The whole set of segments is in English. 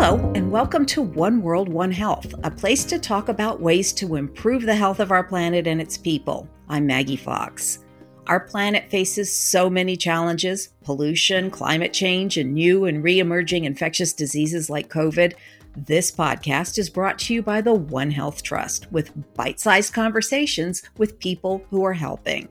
Hello, and welcome to One World, One Health, a place to talk about ways to improve the health of our planet and its people. I'm Maggie Fox. Our planet faces so many challenges: pollution, climate change, and new and re-emerging infectious diseases like COVID. This podcast is brought to you by the One Health Trust, with bite-sized conversations with people who are helping.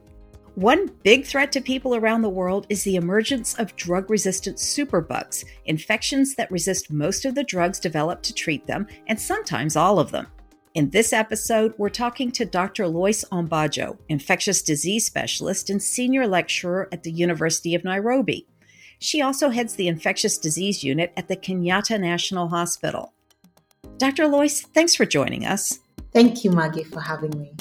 One big threat to people around the world is the emergence of drug-resistant superbugs, infections that resist most of the drugs developed to treat them, and sometimes all of them. In this episode, we're talking to Dr. Lois Ombajo, infectious disease specialist and senior lecturer at the University of Nairobi. She also heads the infectious disease unit at the Kenyatta National Hospital. Dr. Lois, thanks for joining us. Thank you, Maggie, for having me.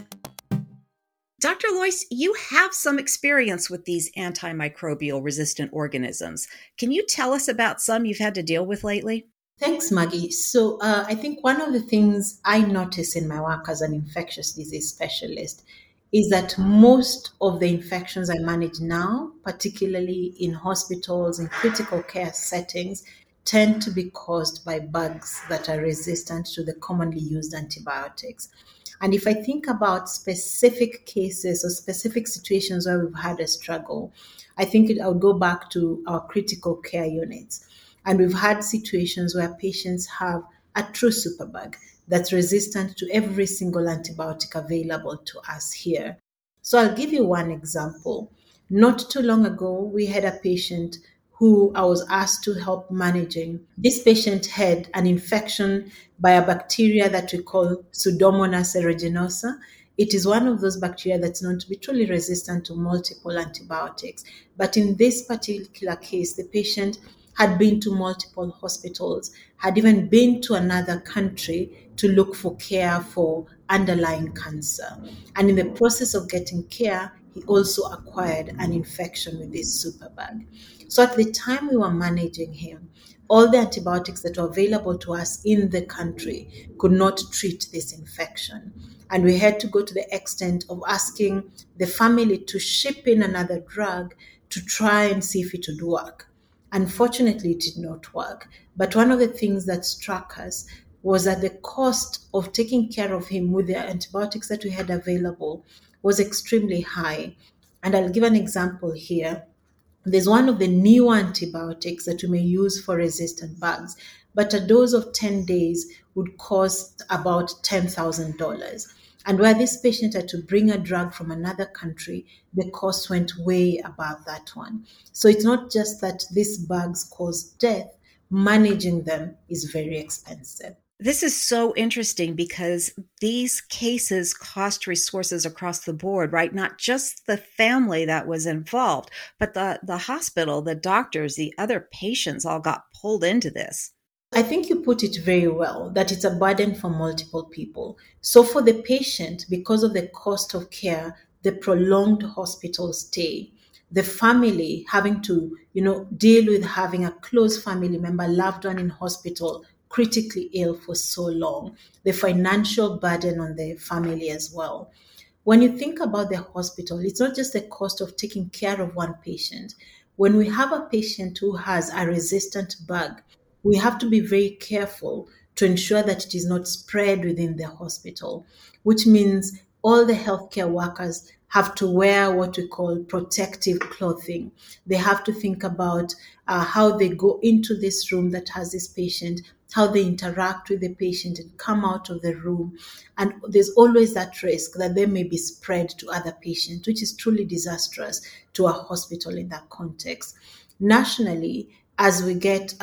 Dr. Lois, you have some experience with these antimicrobial resistant organisms. Can you tell us about some you've had to deal with lately? Thanks, Maggie. So I think one of the things I notice in my work as an infectious disease specialist is that most of the infections I manage now, particularly in hospitals and critical care settings, tend to be caused by bugs that are resistant to the commonly used antibiotics. And if I think about specific cases or specific situations where we've had a struggle, I think I'll go back to our critical care units. And we've had situations where patients have a true superbug that's resistant to every single antibiotic available to us here. So I'll give you one example. Not too long ago, we had a patient who I was asked to help managing. This patient had an infection by a bacteria that we call Pseudomonas aeruginosa. It is one of those bacteria that's known to be truly resistant to multiple antibiotics. But in this particular case, the patient had been to multiple hospitals, had even been to another country to look for care for underlying cancer. And in the process of getting care, he also acquired an infection with this superbug. So at the time we were managing him, all the antibiotics that were available to us in the country could not treat this infection. And we had to go to the extent of asking the family to ship in another drug to try and see if it would work. Unfortunately, it did not work. But one of the things that struck us was that the cost of taking care of him with the antibiotics that we had available was extremely high. And I'll give an example here. There's one of the new antibiotics that we may use for resistant bugs, but a dose of 10 days would cost about $10,000. And where this patient had to bring a drug from another country, the cost went way above that one. So it's not just that these bugs cause death, managing them is very expensive. This is so interesting because these cases cost resources across the board, right? Not just the family that was involved, but the hospital, the doctors, the other patients all got pulled into this. I think you put it very well, that it's a burden for multiple people. So for the patient, because of the cost of care, the prolonged hospital stay, the family having to, deal with having a close family member, loved one in hospital, critically ill for so long, the financial burden on the family as well. When you think about the hospital, it's not just the cost of taking care of one patient. When we have a patient who has a resistant bug, we have to be very careful to ensure that it is not spread within the hospital, which means all the healthcare workers have to wear what we call protective clothing. They have to think about how they go into this room that has this patient, how they interact with the patient and come out of the room. And there's always that risk that they may be spread to other patients, which is truly disastrous to a hospital in that context. Nationally, as we get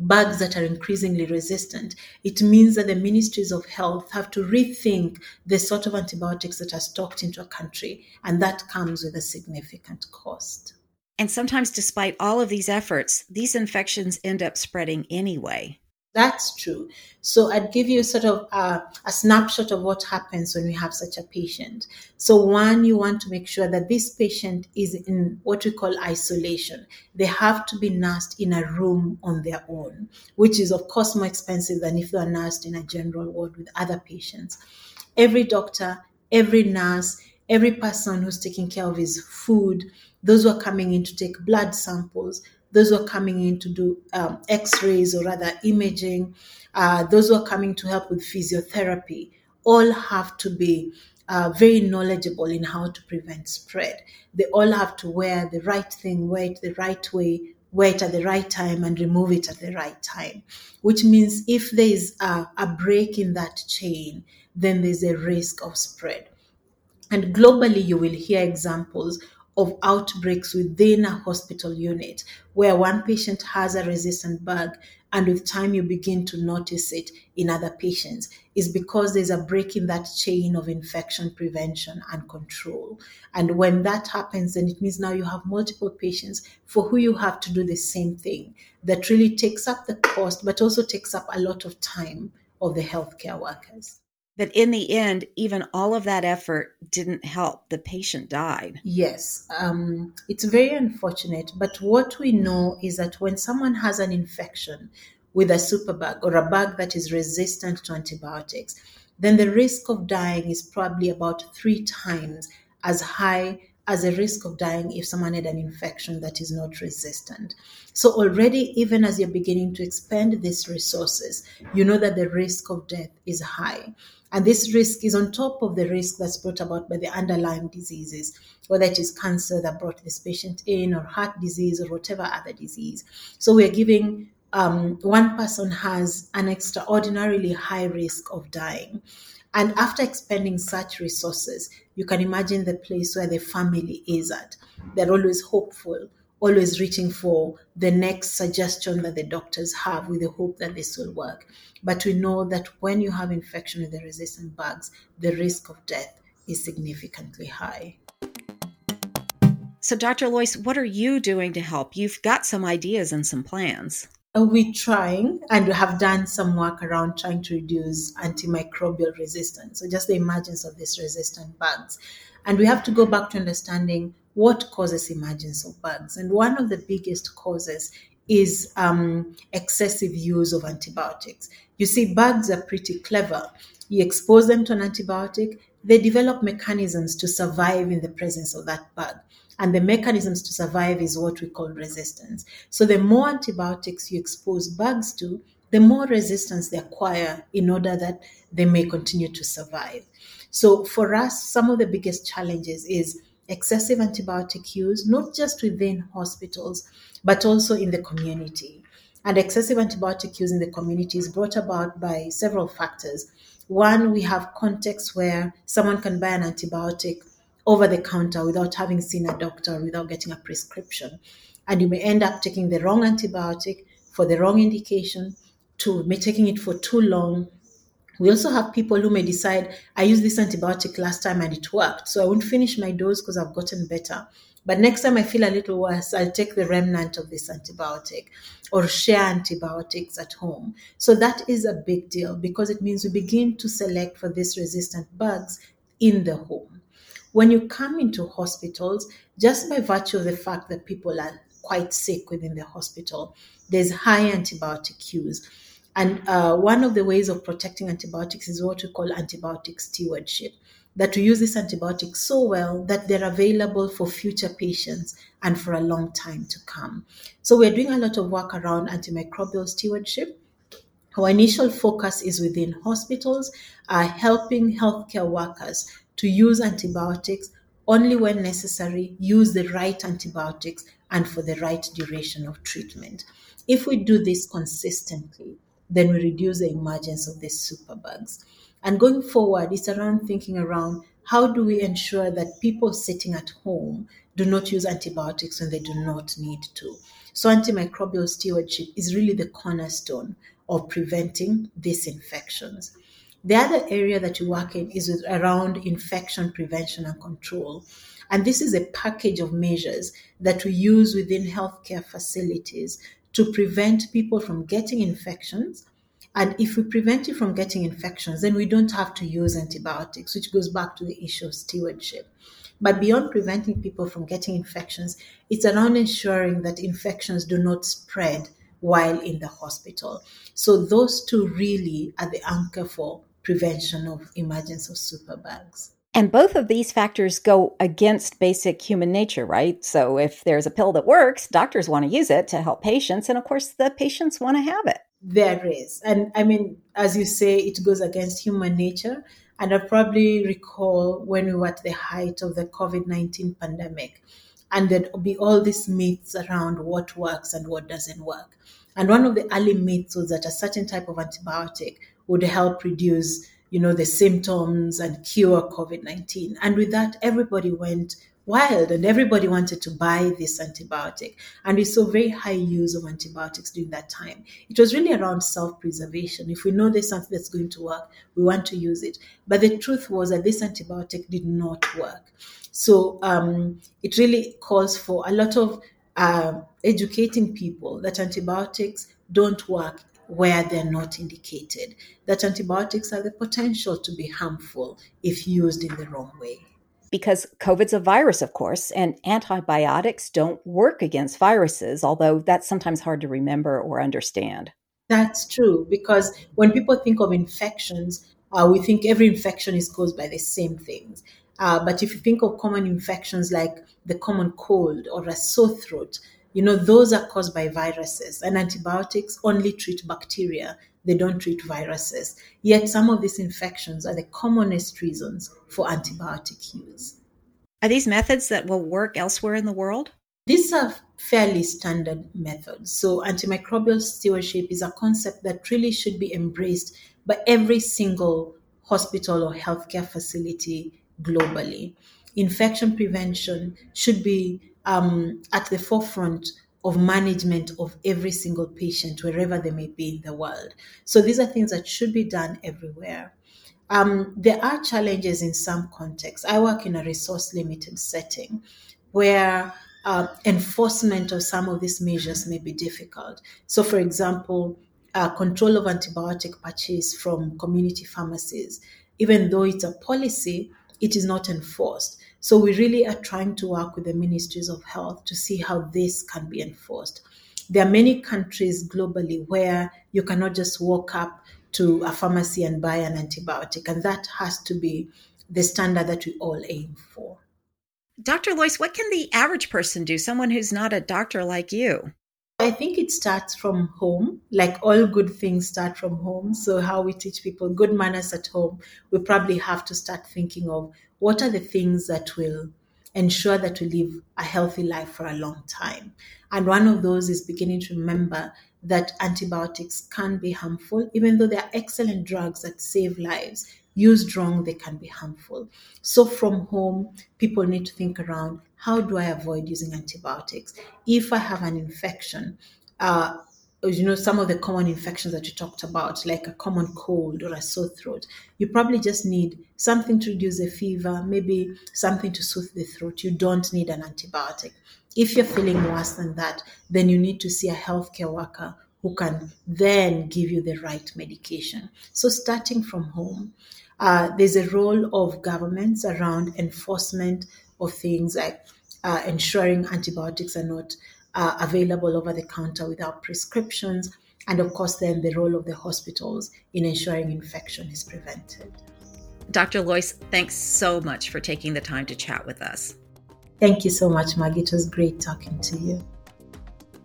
bugs that are increasingly resistant, it means that the ministries of health have to rethink the sort of antibiotics that are stocked into a country, and that comes with a significant cost. And sometimes, despite all of these efforts, these infections end up spreading anyway. That's true. So I'd give you sort of a snapshot of what happens when we have such a patient. So one, you want to make sure that this patient is in what we call isolation. They have to be nursed in a room on their own, which is of course more expensive than if they are nursed in a general ward with other patients. Every doctor, every nurse, every person who's taking care of his food, those who are coming in to take blood samples, those who are coming in to do x-rays or rather imaging, those who are coming to help with physiotherapy, all have to be very knowledgeable in how to prevent spread. They all have to wear the right thing, wear it the right way, wear it at the right time, and remove it at the right time, which means if there is a break in that chain, then there's a risk of spread. And globally, you will hear examples of outbreaks within a hospital unit where one patient has a resistant bug, and with time you begin to notice it in other patients, is because there's a break in that chain of infection prevention and control. And when that happens, then it means now you have multiple patients for who you have to do the same thing. That really takes up the cost, but also takes up a lot of time of the healthcare workers. But in the end, even all of that effort didn't help. The patient died. Yes. It's very unfortunate. But what we know is that when someone has an infection with a superbug or a bug that is resistant to antibiotics, then the risk of dying is probably about 3 times as high as the risk of dying if someone had an infection that is not resistant. So already, even as you're beginning to expend these resources, you know that the risk of death is high. And this risk is on top of the risk that's brought about by the underlying diseases, whether it is cancer that brought this patient in, or heart disease, or whatever other disease. So we're giving, one person has an extraordinarily high risk of dying. And after expending such resources, you can imagine the place where the family is at. They're always hopeful, always reaching for the next suggestion that the doctors have with the hope that this will work. But we know that when you have infection with the resistant bugs, the risk of death is significantly high. So Dr. Lois, what are you doing to help? You've got some ideas and some plans. We're trying, and we have done some work around trying to reduce antimicrobial resistance, so just the emergence of these resistant bugs. And we have to go back to understanding what causes emergence of bugs. And one of the biggest causes is excessive use of antibiotics. You see, bugs are pretty clever. You expose them to an antibiotic, they develop mechanisms to survive in the presence of that bug. And the mechanisms to survive is what we call resistance. So the more antibiotics you expose bugs to, the more resistance they acquire in order that they may continue to survive. So for us, some of the biggest challenges is excessive antibiotic use, not just within hospitals, but also in the community. And excessive antibiotic use in the community is brought about by several factors. One, we have contexts where someone can buy an antibiotic over the counter without having seen a doctor, or without getting a prescription. And you may end up taking the wrong antibiotic for the wrong indication, taking it for too long. We also have people who may decide, I used this antibiotic last time and it worked, so I won't finish my dose because I've gotten better. But next time I feel a little worse, I'll take the remnant of this antibiotic, or share antibiotics at home. So that is a big deal because it means we begin to select for these resistant bugs in the home. When you come into hospitals, just by virtue of the fact that people are quite sick within the hospital, there's high antibiotic use. And one of the ways of protecting antibiotics is what we call antibiotic stewardship, that we use this antibiotic so well that they're available for future patients and for a long time to come. So we're doing a lot of work around antimicrobial stewardship. Our initial focus is within hospitals, helping healthcare workers to use antibiotics only when necessary, use the right antibiotics and for the right duration of treatment. If we do this consistently, then we reduce the emergence of these superbugs. And going forward, it's around thinking around how do we ensure that people sitting at home do not use antibiotics when they do not need to. So antimicrobial stewardship is really the cornerstone of preventing these infections. The other area that you work in is around infection prevention and control. And this is a package of measures that we use within healthcare facilities to prevent people from getting infections. And if we prevent you from getting infections, then we don't have to use antibiotics, which goes back to the issue of stewardship. But beyond preventing people from getting infections, it's around ensuring that infections do not spread while in the hospital. So those two really are the anchor for prevention of emergence of superbugs. And both of these factors go against basic human nature, right? So if there's a pill that works, doctors want to use it to help patients. And of course, the patients want to have it. There is. And I mean, as you say, it goes against human nature. And I probably recall when we were at the height of the COVID-19 pandemic, and there'd be all these myths around what works and what doesn't work. And one of the early myths was that a certain type of antibiotic would help reduce, you know, the symptoms and cure COVID-19. And with that, everybody went wild and everybody wanted to buy this antibiotic. And we saw very high use of antibiotics during that time. It was really around self-preservation. If we know there's something that's going to work, we want to use it. But the truth was that this antibiotic did not work. So it really calls for a lot of educating people that antibiotics don't work where they're not indicated, that antibiotics have the potential to be harmful if used in the wrong way. Because COVID's a virus, of course, and antibiotics don't work against viruses, although that's sometimes hard to remember or understand. That's true, because when people think of infections, we think every infection is caused by the same things. But if you think of common infections like the common cold or a sore throat, you know, those are caused by viruses, and antibiotics only treat bacteria. They don't treat viruses. Yet some of these infections are the commonest reasons for antibiotic use. Are these methods that will work elsewhere in the world? These are fairly standard methods. So antimicrobial stewardship is a concept that really should be embraced by every single hospital or healthcare facility globally. Infection prevention should be at the forefront of management of every single patient, wherever they may be in the world. So these are things that should be done everywhere. There are challenges in some contexts. I work in a resource-limited setting where enforcement of some of these measures may be difficult. So, for example, control of antibiotic purchase from community pharmacies, even though it's a policy, it is not enforced. So we really are trying to work with the ministries of health to see how this can be enforced. There are many countries globally where you cannot just walk up to a pharmacy and buy an antibiotic, and that has to be the standard that we all aim for. Dr. Lois, what can the average person do, someone who's not a doctor like you? I think it starts from home, like all good things start from home. So how we teach people good manners at home, we probably have to start thinking of what are the things that will ensure that we live a healthy life for a long time. And one of those is beginning to remember that antibiotics can be harmful, even though they are excellent drugs that save lives. Used wrong, they can be harmful. So from home, people need to think around, how do I avoid using antibiotics? If I have an infection, you know, some of the common infections that you talked about, like a common cold or a sore throat, you probably just need something to reduce the fever, maybe something to soothe the throat. You don't need an antibiotic. If you're feeling worse than that, then you need to see a healthcare worker who can then give you the right medication. So starting from home. There's a role of governments around enforcement of things like ensuring antibiotics are not available over the counter without prescriptions. And of course, then the role of the hospitals in ensuring infection is prevented. Dr. Lois, thanks so much for taking the time to chat with us. Thank you so much, Maggie. It was great talking to you.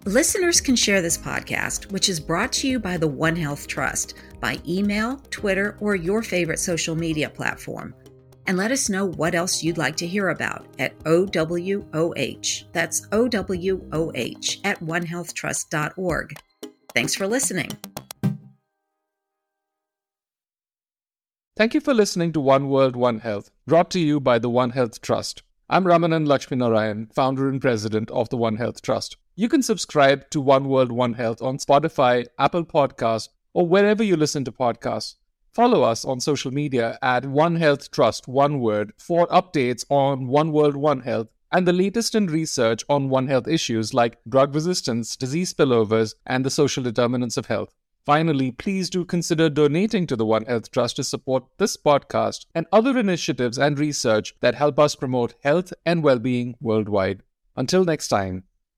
Listeners can share this podcast, which is brought to you by the One Health Trust, by email, Twitter, or your favorite social media platform. And let us know what else you'd like to hear about at OWOH. That's OWOH at onehealthtrust.org. Thanks for listening. Thank you for listening to One World, One Health, brought to you by the One Health Trust. I'm Ramanan Lakshminarayan, founder and president of the One Health Trust. You can subscribe to One World, One Health on Spotify, Apple Podcasts, or wherever you listen to podcasts. Follow us on social media at One Health Trust, one word, for updates on One World, One Health and the latest in research on One Health issues like drug resistance, disease spillovers, and the social determinants of health. Finally, please do consider donating to the One Health Trust to support this podcast and other initiatives and research that help us promote health and well-being worldwide. Until next time.